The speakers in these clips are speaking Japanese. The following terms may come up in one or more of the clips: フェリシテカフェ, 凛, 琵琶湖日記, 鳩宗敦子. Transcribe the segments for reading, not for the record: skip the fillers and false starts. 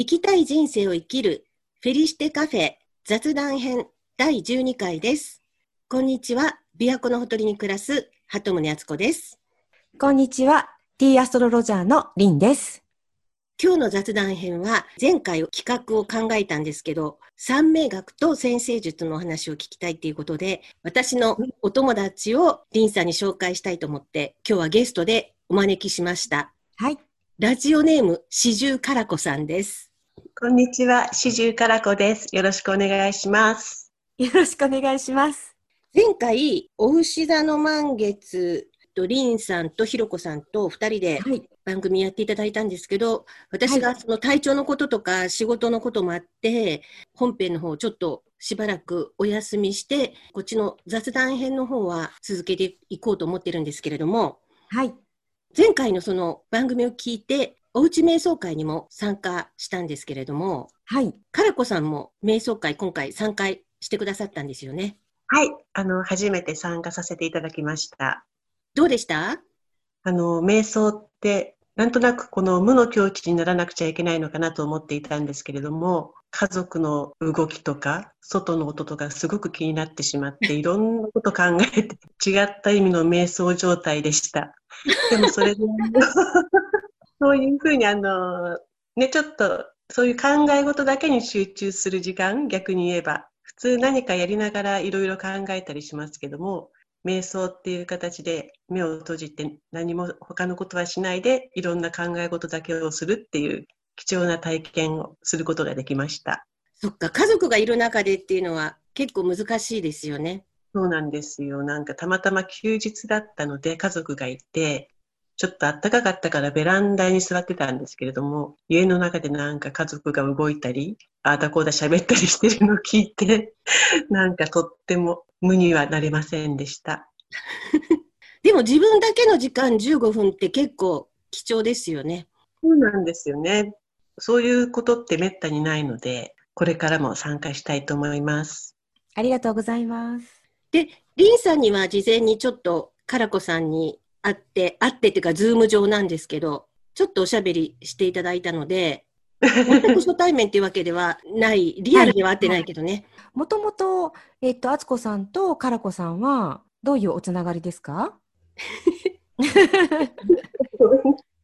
生きたい人生を生きるフェリシテカフェ雑談編第12回です。こんにちは、琵琶湖のほとりに暮らす鳩宗敦子です。こんにちは、ティーアストロロジャーの凛です。今日の雑談編は前回企画を考えたんですけど、三名学と占星術のお話を聞きたいということで、私のお友達を凛さんに紹介したいと思って今日はゲストでお招きしました。はい、ラジオネーム四十から子さんです。こんにちは、四十から子です。よろしくお願いします。よろしくお願いします。前回お牛座の満月と凛さんとひろこさんと2人で番組やっていただいたんですけど、私がその体調のこととか仕事のこともあって本編の方ちょっとしばらくお休みして、こっちの雑談編の方は続けていこうと思ってるんですけれども、はい、前回のその番組を聞いておうち瞑想会にも参加したんですけれども、はい、からこさんも瞑想会今回参加してくださったんですよね。はい、初めて参加させていただきました。どうでした？瞑想ってなんとなくこの無の境地にならなくちゃいけないのかなと思っていたんですけれども、家族の動きとか外の音とかすごく気になってしまっていろんなこと考えて違った意味の瞑想状態でした。でもそれでそういうふうにちょっとそういう考え事だけに集中する時間、逆に言えば普通何かやりながらいろいろ考えたりしますけども、瞑想っていう形で目を閉じて何も他のことはしないでいろんな考え事だけをするっていう貴重な体験をすることができました。そっか、家族がいる中でっていうのは結構難しいですよね。そうなんですよ。なんかたまたま休日だったので家族がいてちょっと暖かかったからベランダに座ってたんですけれども、家の中でなんか家族が動いたりああだこうだ喋ったりしてるのを聞いてなんかとっても無にはなれませんでしたでも自分だけの時間15分って結構貴重ですよね。そうなんですよね。そういうことってめったにないのでこれからも参加したいと思います。ありがとうございます。で、凛さんには事前にちょっとからこさんに会ってというかズーム上なんですけどちょっとおしゃべりしていただいたので全く初対面というわけではない、リアルでは会ってないけどね。もともと敦子さんとからこさんはどういうおつながりですか？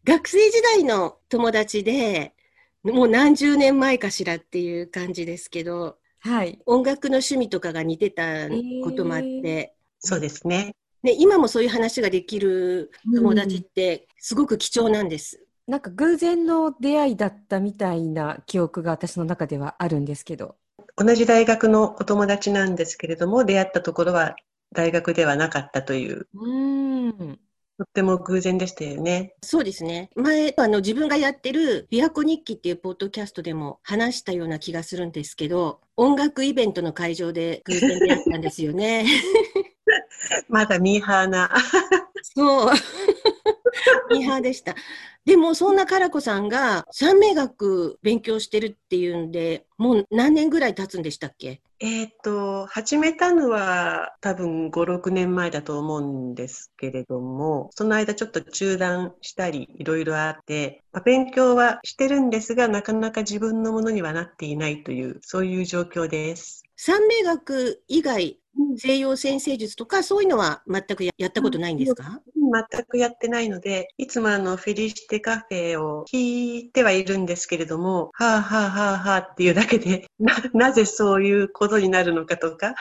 学生時代の友達でもう何十年前かしらっていう感じですけど、はい、音楽の趣味とかが似てたこともあって、そうですね。で今もそういう話ができる友達ってすごく貴重なんです、なんか偶然の出会いだったみたいな記憶が私の中ではあるんですけど。同じ大学のお友達なんですけれども出会ったところは大学ではなかったという、とっても偶然でしたよね。そうですね。前自分がやってる琵琶湖日記っていうポッドキャストでも話したような気がするんですけど、音楽イベントの会場で偶然出会ったんですよねまだミーハーなそうミーハーでした。でもそんなからこさんが三名学勉強してるっていうんでもう何年ぐらい経つんでしたっけ？始めたのは多分5、6年前だと思うんですけれども、その間ちょっと中断したりいろいろあって、勉強はしてるんですがなかなか自分のものにはなっていないというそういう状況です。三名学以外西洋占星術とかそういうのは全く やったことないんですか？全くやってないので、いつもフェリシテカフェを聞いてはいるんですけれども、はぁ、あ、はぁはぁはぁっていうだけで なぜそういうことになるのかとか、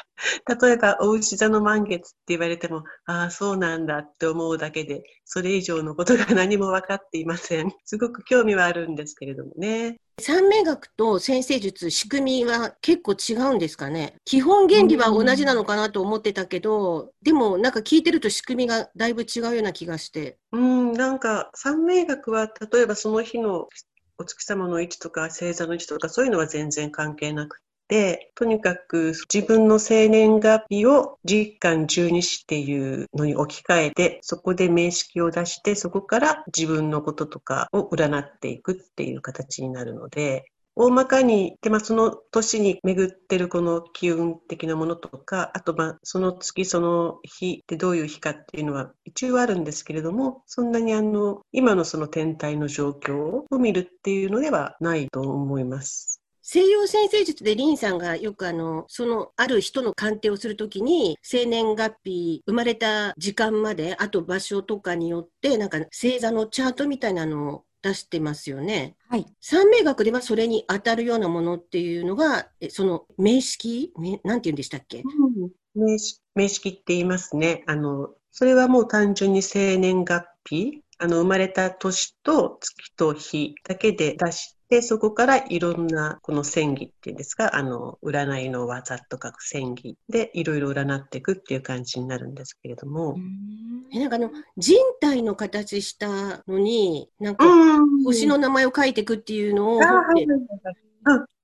例えばお牛座の満月って言われてもああそうなんだって思うだけでそれ以上のことが何も分かっていません。すごく興味はあるんですけれどもね。三名学と占星術、仕組みは結構違うんですかね？基本原理は同じなのかなと思ってたけど、でもなんか聞いてると仕組みがだいぶ違うような気がして。なんか三名学は例えばその日のお月様の位置とか星座の位置とかそういうのは全然関係なくて、とにかく自分の生年月日を十干十二支っていうのに置き換えてそこで名式を出してそこから自分のこととかを占っていくっていう形になるので、大まかに、まあ、その年に巡ってるこの機運的なものとか、あとまあその月その日ってどういう日かっていうのは一応あるんですけれども、そんなに今のその天体の状況を見るっていうのではないと思います。西洋占星術で凛さんがよくそのある人の鑑定をするときに、生年月日、生まれた時間まで、あと場所とかによってなんか星座のチャートみたいなのを出してますよね。はい、三名学ではそれに当たるようなものっていうのが、その名式、なんて言うんでしたっけ？うん、名式って言いますね。それはもう単純に生年月日、生まれた年と月と日だけで出して、でそこからいろんなこの占技っていうんですか、占いの技とか占技でいろいろ占っていくっていう感じになるんですけれども、なんか人体の形したのになんか星の名前を書いていくっていうのを、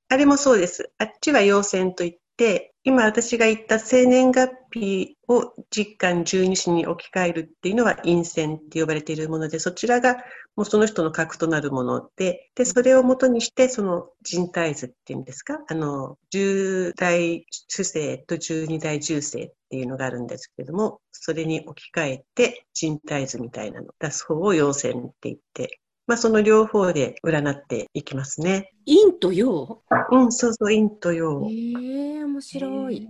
あれもそうです。あっちは陽線といって、今私が言った生年月日を十干十二支に置き換えるっていうのは陰線って呼ばれているもので、そちらがもうその人の核となるもの で、それを元にしてその人体図っていうんですか、10代主星と12代十星っていうのがあるんですけれども、それに置き換えて人体図みたいなの出す方を陽線って言って、まあ、その両方で占っていきますね。陰と陽、うん、そうそう、陰と陽。面白い。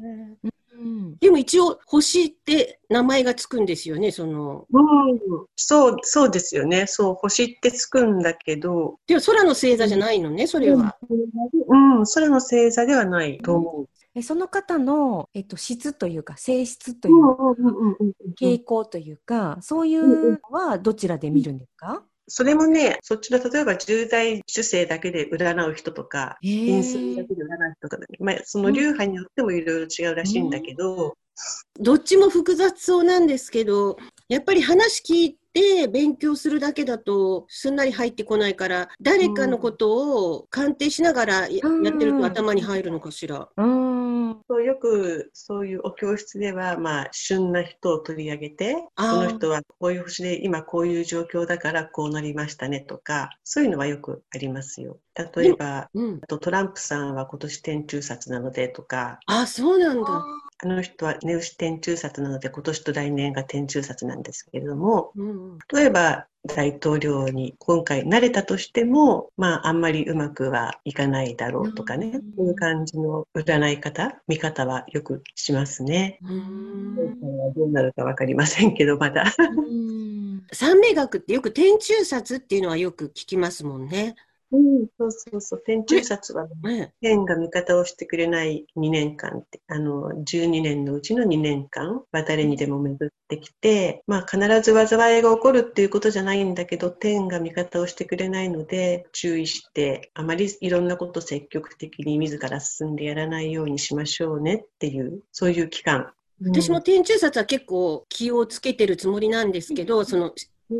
うん、でも一応星って名前がつくんですよね、そうですよね。そう、星ってつくんだけど、でも空の星座じゃないのね、それは。うん、空の星座ではないと思う。その方の、質というか性質というか、傾向というか、そういうのはどちらで見るんですか？それもね、そっちの例えば10代主星だけで占う人とか、陰性だけで占う人とか、まあ、その流派によってもいろいろ違うらしいんだけど、どっちも複雑そうなんですけど、やっぱり話聞いて勉強するだけだとすんなり入ってこないから、誰かのことを鑑定しながらやってると頭に入るのかしら。そう、よくそういうお教室では、まあ、旬な人を取り上げて、この人はこういう星で今こういう状況だからこうなりましたねとか、そういうのはよくありますよ。例えば、トランプさんは今年天中殺なのでとか、あ、そうなんだ、あの人はねうし天中殺なので今年と来年が天中殺なんですけれども、例えば大統領に今回慣れたとしても、まあ、あんまりうまくはいかないだろうとかね、そういう感じの占い方、見方はよくしますね。どうなるか分かりませんけど、まだ。三名学ってよく天中殺っていうのはよく聞きますもんね。そうそうそう、天中殺は、天が味方をしてくれない2年間って、12年のうちの2年間は誰にでも巡ってきて、まあ、必ず災いが起こるっていうことじゃないんだけど、天が味方をしてくれないので注意して、あまりいろんなことを積極的に自ら進んでやらないようにしましょうねっていう、そういう期間。私も天中殺は結構気をつけてるつもりなんですけど、その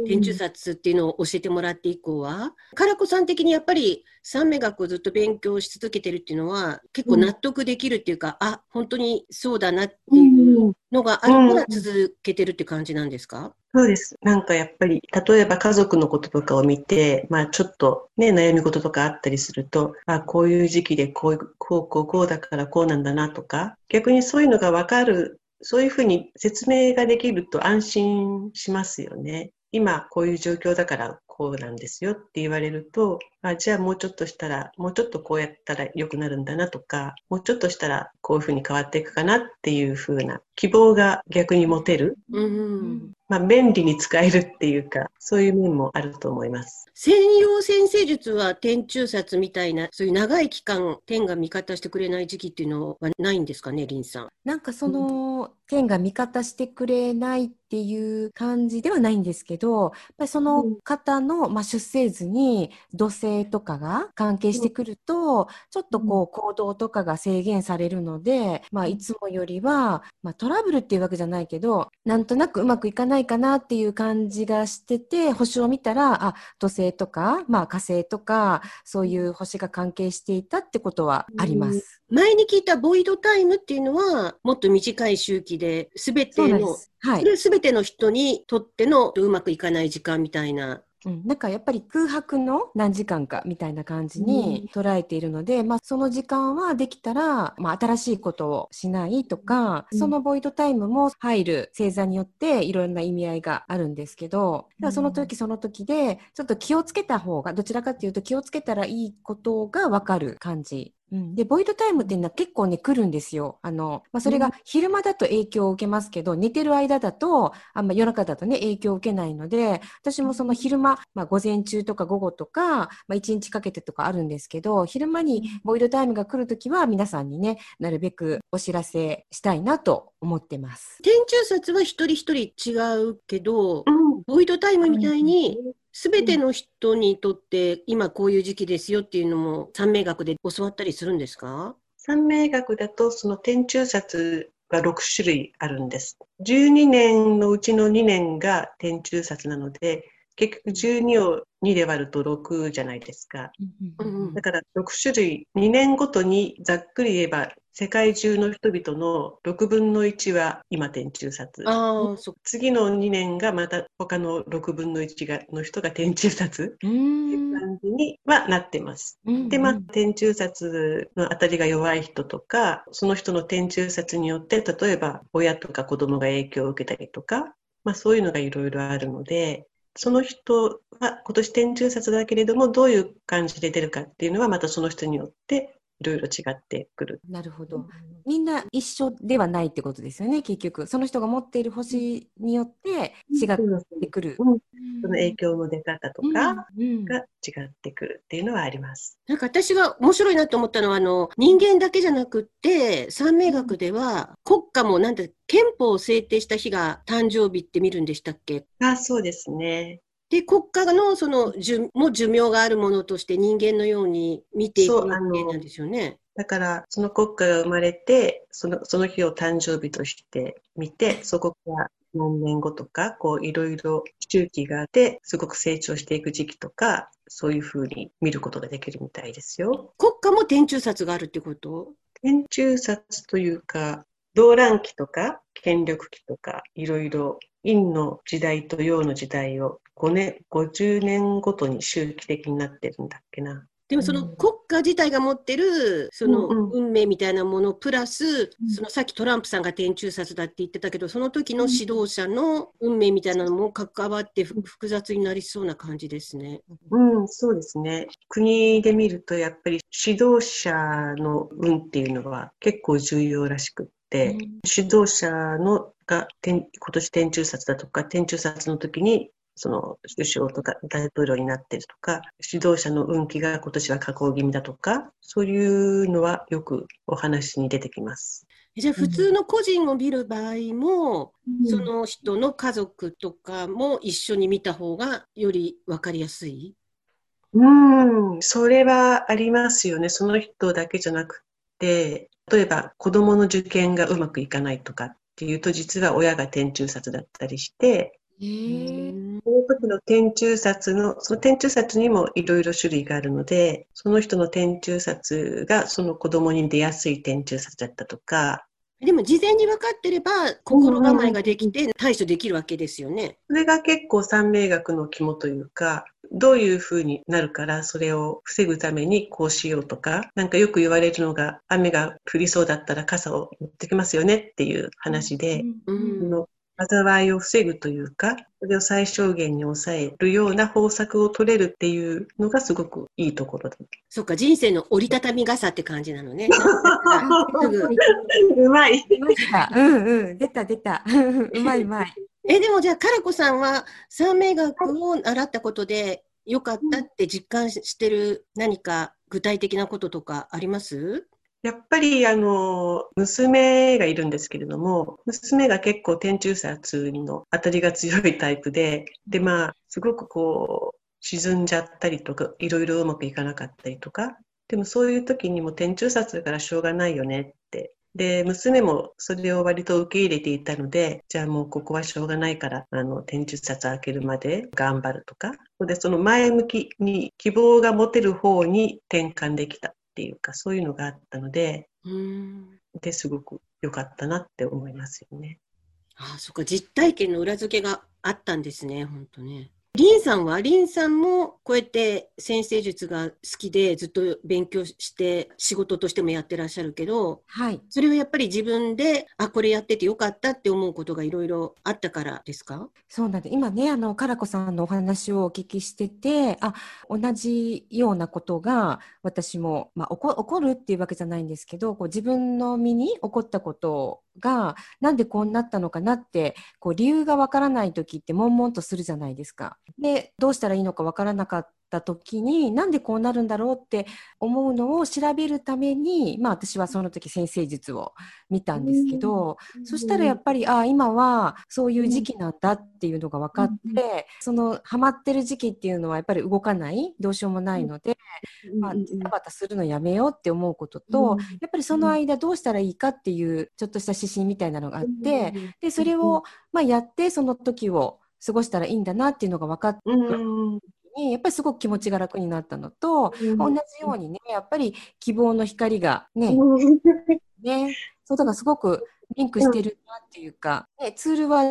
天中殺っていうのを教えてもらって以降は、唐子さん的にやっぱり三名学をずっと勉強し続けてるっていうのは結構納得できるっていうか、あ、本当にそうだなっていうのがあるから続けてるって感じなんですか？そうです。なんかやっぱり例えば家族のこととかを見て、まあ、ちょっと、ね、悩み事とかあったりすると、あ、こういう時期でこうだからこうなんだなとか、逆にそういうのが分かる、そういうふうに説明ができると安心しますよね。今こういう状況だからこうなんですよって言われると、あ、じゃあもうちょっとしたら、もうちょっとこうやったら良くなるんだなとか、もうちょっとしたらこういうふうに変わっていくかなっていうふうな希望が逆に持てる、まあ、便利に使えるっていうか、そういう面もあると思います。専用占星術は天中殺みたいな、そういう長い期間天が味方してくれない時期っていうのはないんですかね、凛さん。なんかその、天が味方してくれないっていう感じではないんですけど、やっぱりその方の、まあ、出生図に土星とかが関係してくると、ちょっとこう行動とかが制限されるので、まあ、いつもよりは、まあ、トラブルっていうわけじゃないけど、なんとなくうまくいかないかなっていう感じがしてて、星を見たら、あ、土星とか、まあ、火星とか、そういう星が関係していたってことはあります。前に聞いたボイドタイムっていうのはもっと短い周期で、全ての、それ全ての人にとってのうまくいかない時間みたいな。なんかやっぱり空白の何時間かみたいな感じに捉えているので、まあ、その時間はできたら、まあ、新しいことをしないとか、そのボイドタイムも入る星座によっていろんな意味合いがあるんですけど、だからその時その時でちょっと気をつけた方が、どちらかというと気をつけたらいいことが分かる感じ。でボイドタイムっていうのは結構ね来るんですよ。まあ、それが昼間だと影響を受けますけど、寝てる間だとあんま夜中だとね影響を受けないので、私もその昼間、まあ、午前中とか午後とか、まあ、1日かけてとかあるんですけど、昼間にボイドタイムが来るときは皆さんにねなるべくお知らせしたいなと思ってます。天中殺は一人一人違うけど、ボイドタイムみたいにすべての人にとって今こういう時期ですよっていうのも三名学で教わったりするんですか？三名学だとその天中殺が6種類あるんです。12年のうちの2年が天中殺なので、結局12を2で割ると6じゃないですか。だから6種類、2年ごとにざっくり言えば世界中の人々の6分の1は今天中殺、次の2年がまた他の6分の1の人が天中殺っていう感じにはなってます。で、まあ、天中殺の当たりが弱い人とか、その人の天中殺によって例えば親とか子供が影響を受けたりとか、まあ、そういうのがいろいろあるので、その人は今年天中殺だけれどもどういう感じで出るかっていうのはまたその人によっていろいろ違ってくる。なるほど。みんな一緒ではないってことですよね。結局その人が持っている星によって違ってくる、その影響の出方とかが違ってくるっていうのはあります。なんか私が面白いなと思ったのは、人間だけじゃなくって三名学では国家もなんて憲法を制定した日が誕生日って見るんでしたっけ？あ、そうですね。で、国家のその寿命があるものとして人間のように見ていくわけなんですよね。だからその国家が生まれてその日を誕生日として見て、そこから何年後とかこういろいろ周期があって、すごく成長していく時期とか、そういうふうに見ることができるみたいですよ。国家も天中殺があるってこと？天中殺というか動乱期とか権力期とか、いろいろ陰の時代と陽の時代を50年ごとに周期的になってるんだっけな。でもその国家自体が持ってるその運命みたいなものプラス、そのさっきトランプさんが天中殺だって言ってたけど、その時の指導者の運命みたいなのも関わって複雑になりそうな感じですね。そうですね。国で見るとやっぱり指導者の運っていうのは結構重要らしくって、指導者が今年天中殺だとか、天中殺の時にその首相とか大統領になってるとか、指導者の運気が今年は下降気味だとか、そういうのはよくお話に出てきます。じゃあ普通の個人を見る場合も、その人の家族とかも一緒に見た方がより分かりやすい？それはありますよね。その人だけじゃなくて、例えば子どもの受験がうまくいかないとかっていうと、実は親が天中殺だったりして、その時の天中殺のその天中殺にもいろいろ種類があるので、その人の天中殺がその子供に出やすい天中殺だったとか。でも事前に分かってれば心構えができて対処できるわけですよね。それが結構三名学の肝というか、どういうふうになるからそれを防ぐためにこうしようとか、なんかよく言われるのが、雨が降りそうだったら傘を持ってきますよねっていう話で、災いを防ぐというか、それを最小限に抑えるような方策を取れるっていうのがすごくいいところだ。そうか、人生の折りたたみ傘って感じなのね。うまい。出た。うまい。でもじゃあ、からこさんは三名学を習ったことでよかったって実感してる何か具体的なこととかあります？やっぱり娘がいるんですけれども、娘が結構天中殺の当たりが強いタイプで、まあすごくこう沈んじゃったりとか、いろいろうまくいかなかったりとか、でもそういう時にも天中殺だからしょうがないよねって、で娘もそれを割と受け入れていたので、じゃあもうここはしょうがないから天中殺開けるまで頑張るとかで、その前向きに希望が持てる方に転換できたっていうか、そういうのがあったので、ですごく良かったなって思いますよね。ああ、そっか、実体験の裏付けがあったんですね、本当ね。リンさんもこうやって占星術が好きでずっと勉強して仕事としてもやってらっしゃるけど、はい、それはやっぱり自分でこれやっててよかったって思うことがいろいろあったからですか？そうなんです。今ねカラコさんのお話をお聞きしてて同じようなことが私も、起こるっていうわけじゃないんですけど、こう自分の身に起こったことをがなんでこうなったのかなってこう理由がわからない時って悶々とするじゃないですか。でどうしたらいいのかわからなかった時になんでこうなるんだろうって思うのを調べるために、私はその時占星術を見たんですけど、そしたらやっぱり今はそういう時期なんだっていうのが分かって、そのハマってる時期っていうのはやっぱり動かないどうしようもないので、バタバタするのやめようって思うことと、やっぱりその間どうしたらいいかっていうちょっとした指針みたいなのがあって、でそれをやってその時を過ごしたらいいんだなっていうのが分かって、やっぱりすごく気持ちが楽になったのと、同じようにねやっぱり希望の光がね、そうだからすごくリンクしてるなっていうか、ツールは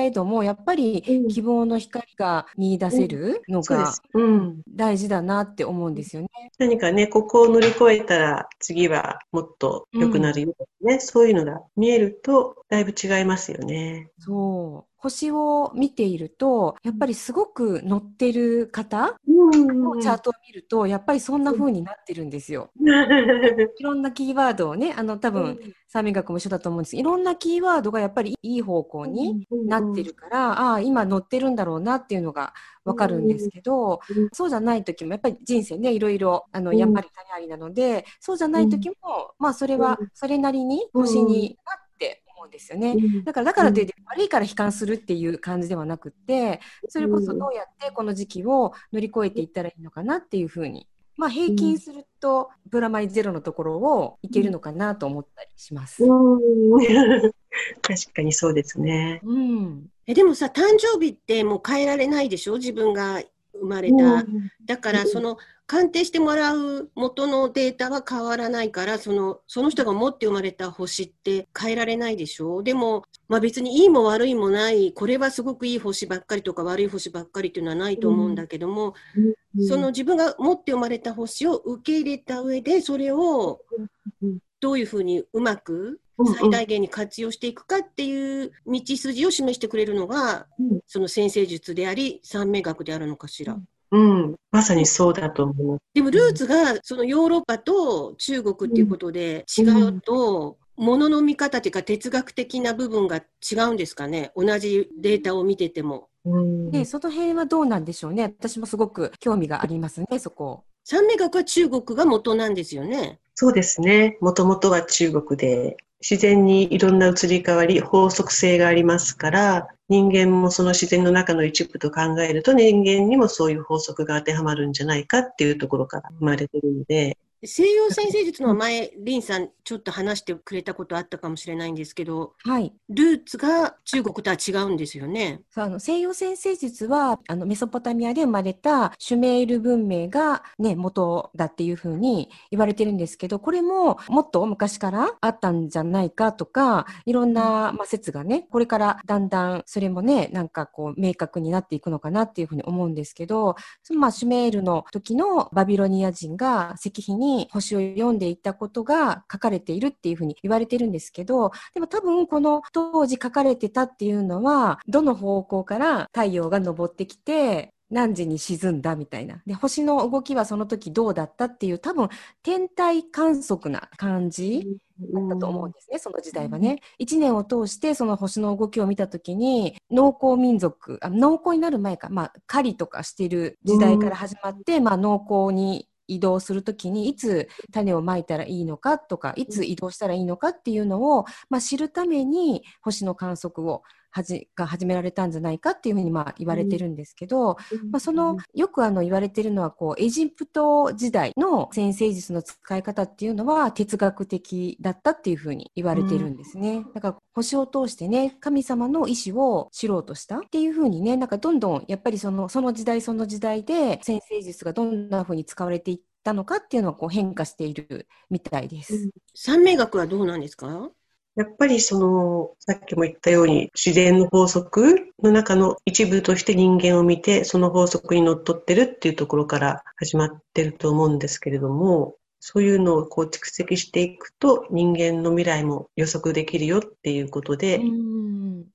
違えどもやっぱり希望の光が見出せるのが大事だなって思うんですよね。何かねここを乗り越えたら次はもっと良くなるよね、そういうのが見えるとだいぶ違いますよね。そう星を見ているとやっぱりすごく乗ってる方のチャートを見るとやっぱりそんな風になってるんですよ。いろんなキーワードをね多分三名学も一緒だと思うんですけど、いろんなキーワードがやっぱりいい方向になってるから、今乗ってるんだろうなっていうのがわかるんですけど、そうじゃない時もやっぱり人生ねいろいろやっぱり種ありなので、そうじゃない時もそれはそれなりに星になってですよね。だからといって悪いから悲観するっていう感じではなくて、それこそどうやってこの時期を乗り越えていったらいいのかなっていうふうに、平均するとプラマイゼロのところをいけるのかなと思ったりします。確かにそうですね、でもさ誕生日ってもう変えられないでしょ、自分が生まれた、だからその鑑定してもらう元のデータは変わらないから、その人が持って生まれた星って変えられないでしょ。でも、別にいいも悪いもない、これはすごくいい星ばっかりとか悪い星ばっかりっていうのはないと思うんだけども、その自分が持って生まれた星を受け入れた上でそれをどういうふうにうまく最大限に活用していくかっていう道筋を示してくれるのが、その占星術であり三名学であるのかしら。まさにそうだと思う。でもルーツがそのヨーロッパと中国っていうことで違うと、物の見方というか哲学的な部分が違うんですかね、同じデータを見てても。でその辺はどうなんでしょうね。私もすごく興味がありますね、そこ。三名学は中国が元なんですよね。そうですね、もともとは中国で自然にいろんな移り変わり、法則性がありますから、人間もその自然の中の一部と考えると人間にもそういう法則が当てはまるんじゃないかっていうところから生まれてるので。西洋占星術の前、凛さんちょっと話してくれたことあったかもしれないんですけど、ルーツが中国とは違うんですよね。西洋占星術はメソポタミアで生まれたシュメール文明が、元だっていうふうに言われてるんですけど、これももっと昔からあったんじゃないかとか、いろんな、説がね、これからだんだんそれもね、なんかこう明確になっていくのかなっていうふうに思うんですけど、そのシュメールの時のバビロニア人が石碑に星を読んでいたことが書かれているっていうふうに言われてるんですけど、でも多分この当時書かれてたっていうのは、どの方向から太陽が昇ってきて何時に沈んだみたいな、で星の動きはその時どうだったっていう、多分天体観測な感じだったと思うんですね、その時代はね。1年を通してその星の動きを見た時に、農耕民族、農耕になる前か、狩りとかしてる時代から始まって、農耕に移動するときにいつ種をまいたらいいのかとか、いつ移動したらいいのかっていうのを、知るために星の観測を始められたんじゃないかっていうふうに言われてるんですけど、そのよく言われてるのは、こうエジプト時代の占星術の使い方っていうのは哲学的だったっていうふうに言われてるんですね。だから星を通してね、神様の意志を知ろうとしたっていうふうにね、なんかどんどんやっぱりその時代その時代で占星術がどんなふうに使われていったのかっていうのは、こう変化しているみたいです。三名学はどうなんですか？やっぱりそのさっきも言ったように自然の法則の中の一部として人間を見て、その法則にのっとってるっていうところから始まってると思うんですけれども、そういうのをこう蓄積していくと人間の未来も予測できるよっていうことで、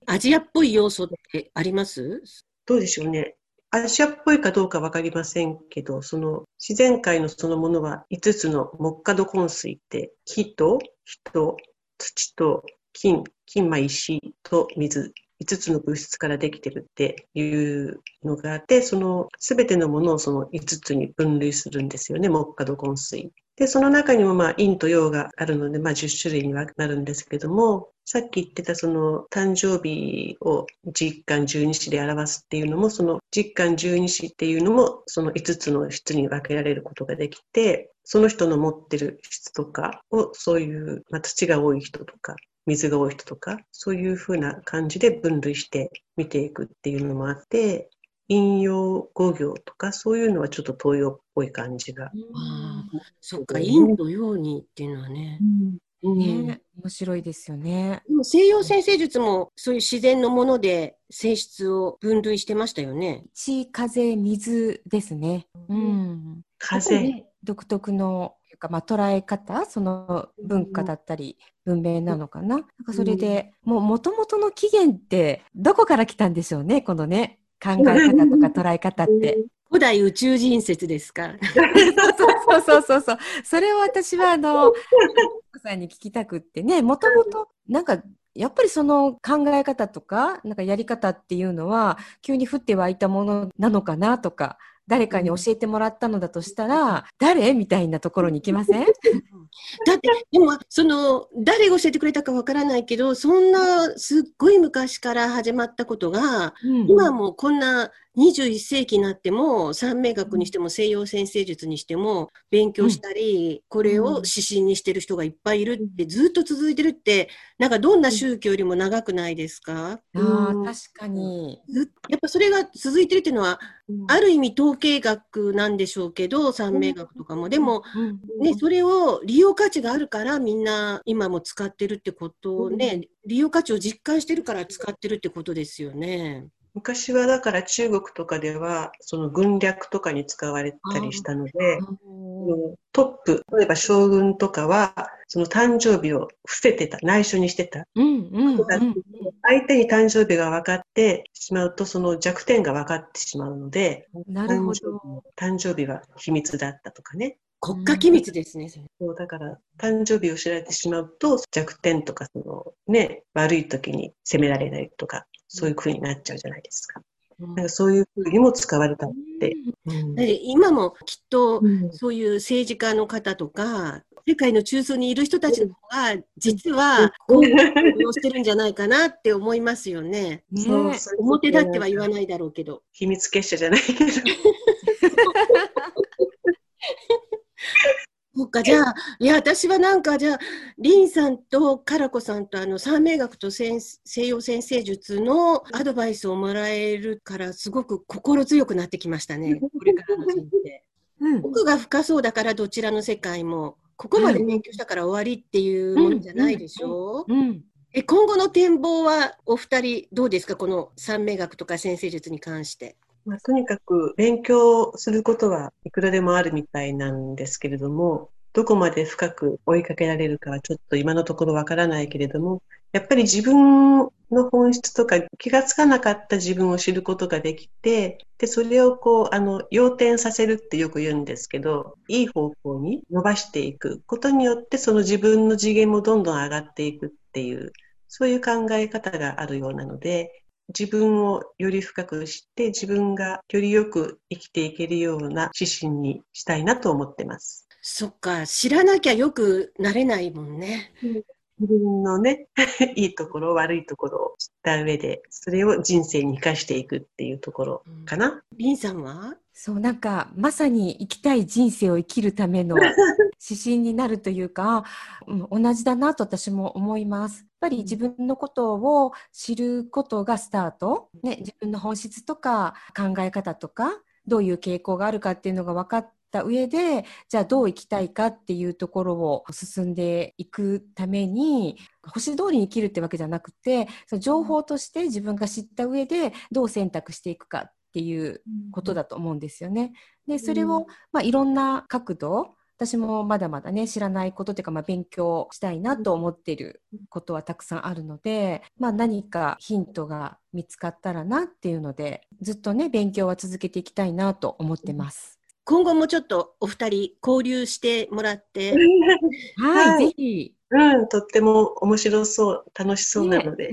アジアっぽい要素ってあります？どうでしょうね。アジアっぽいかどうか分かりませんけど、その自然界のそのものは5つの木火土金水って木と人、土と金、石と水、5つの物質からできてるっていうのがあって、その全てのものをその5つに分類するんですよね、木火土金水で。その中にも陰と陽があるので、10種類にはなるんですけども、さっき言ってたその誕生日を十干十二支で表すっていうのも、その十干十二支っていうのもその5つの質に分けられることができて、その人の持ってる質とかをそういう、土が多い人とか水が多い人とか、そういうふうな感じで分類して見ていくっていうのもあって、陰陽五行とかそういうのはちょっと東洋っぽい感じが、そっか、陰と陽にっていうのはね、面白いですよね。でも西洋占星術もそういう自然のもので性質を分類してましたよね。地、風、水ですね、風独特の捉え方、その文化だったり文明なのかな、それでもともとの起源ってどこから来たんでしょうね、このね、考え方とか捉え方って古代宇宙人説ですかそう、それを私はさんに聞きたくってね、もともとなんかやっぱりその考え方とかなんかやり方っていうのは急に降って湧いたものなのかなとか、誰かに教えてもらったのだとしたら、誰みたいなところに行きませんだってでもその誰が教えてくれたかわからないけど、そんなすっごい昔から始まったことが、今もこんな21世紀になっても三名学にしても西洋占星術にしても勉強したり、これを指針にしてる人がいっぱいいるって、ずっと続いてるって、なんかどんな宗教よりも長くないですか、確かに。やっぱそれが続いてるっていうのは、ある意味統計学なんでしょうけど、三名学とかもでも、それを利用価値があるからみんな今も使ってるってことをね、利用価値を実感してるから使ってるってことですよね。昔はだから中国とかではその軍略とかに使われたりしたので、トップ、例えば将軍とかはその誕生日を伏せてた、内緒にしてた、相手に誕生日が分かってしまうとその弱点が分かってしまうので、なるほど、誕生日は秘密だったとかね、国家機密ですね、そうだから誕生日を知られてしまうと弱点とかその、悪い時に責められないとか、そういう風になっちゃうじゃないですか。なんかそういう風にも使われたって、今もきっとそういう政治家の方とか、世界の中枢にいる人たちの方が実はこういうしてるんじゃないかなって思いますよね。表立っては言わないだろうけど、秘密結社じゃないけどじゃあ、私はなんかじゃあ凛さんとからこさんと三名学と西洋占星術のアドバイスをもらえるから、すごく心強くなってきましたねこれからの人生奥が深そうだから、どちらの世界もここまで勉強したから終わりっていうものじゃないでしょう。今後の展望はお二人どうですか、この三名学とか占星術に関して。とにかく勉強することはいくらでもあるみたいなんですけれども、どこまで深く追いかけられるかはちょっと今のところわからないけれども、やっぱり自分の本質とか気がつかなかった自分を知ることができて、でそれをこう要点させるってよく言うんですけど、いい方向に伸ばしていくことによって、その自分の次元もどんどん上がっていくっていう、そういう考え方があるようなので、自分をより深く知って自分がよりよく生きていけるような指針にしたいなと思ってます。そっか、知らなきゃよくなれないもんね、自分のねいいところ悪いところを知った上で、それを人生に生かしていくっていうところかな。凛さんはそうなんかまさに生きたい人生を生きるための指針になるというか、同じだなと私も思います。やっぱり自分のことを知ることがスタート、自分の本質とか考え方とかどういう傾向があるかっていうのが分かってった上で、じゃあどう生きたいかっていうところを進んでいくために、星通りに生きるってわけじゃなくて、その情報として自分が知った上でどう選択していくかっていうことだと思うんですよね。でそれを、いろんな角度、私もまだまだね知らないことというか、勉強したいなと思っていることはたくさんあるので、何かヒントが見つかったらなっていうので、ずっとね勉強は続けていきたいなと思ってます。今後もちょっとお二人交流してもらってはい、ぜひ、とっても面白そう、楽しそうなので、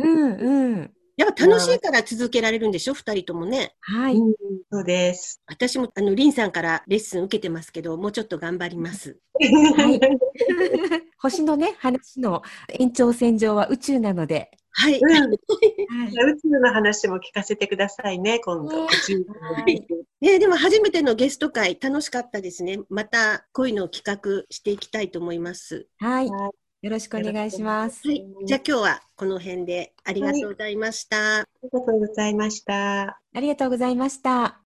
やっぱ楽しいから続けられるんでしょ、二人ともね。はい、そうです。私も凛さんからレッスン受けてますけど、もうちょっと頑張ります。はい、星のね話の延長線上は宇宙なので。はい。宇宙の話も聞かせてくださいね、今度。でも初めてのゲスト会楽しかったですね。またこういうのを企画していきたいと思います。はい。よろしくお願いします。はい、じゃあ今日はこの辺でありがとうございました。ありがとうございました。ありがとうございました。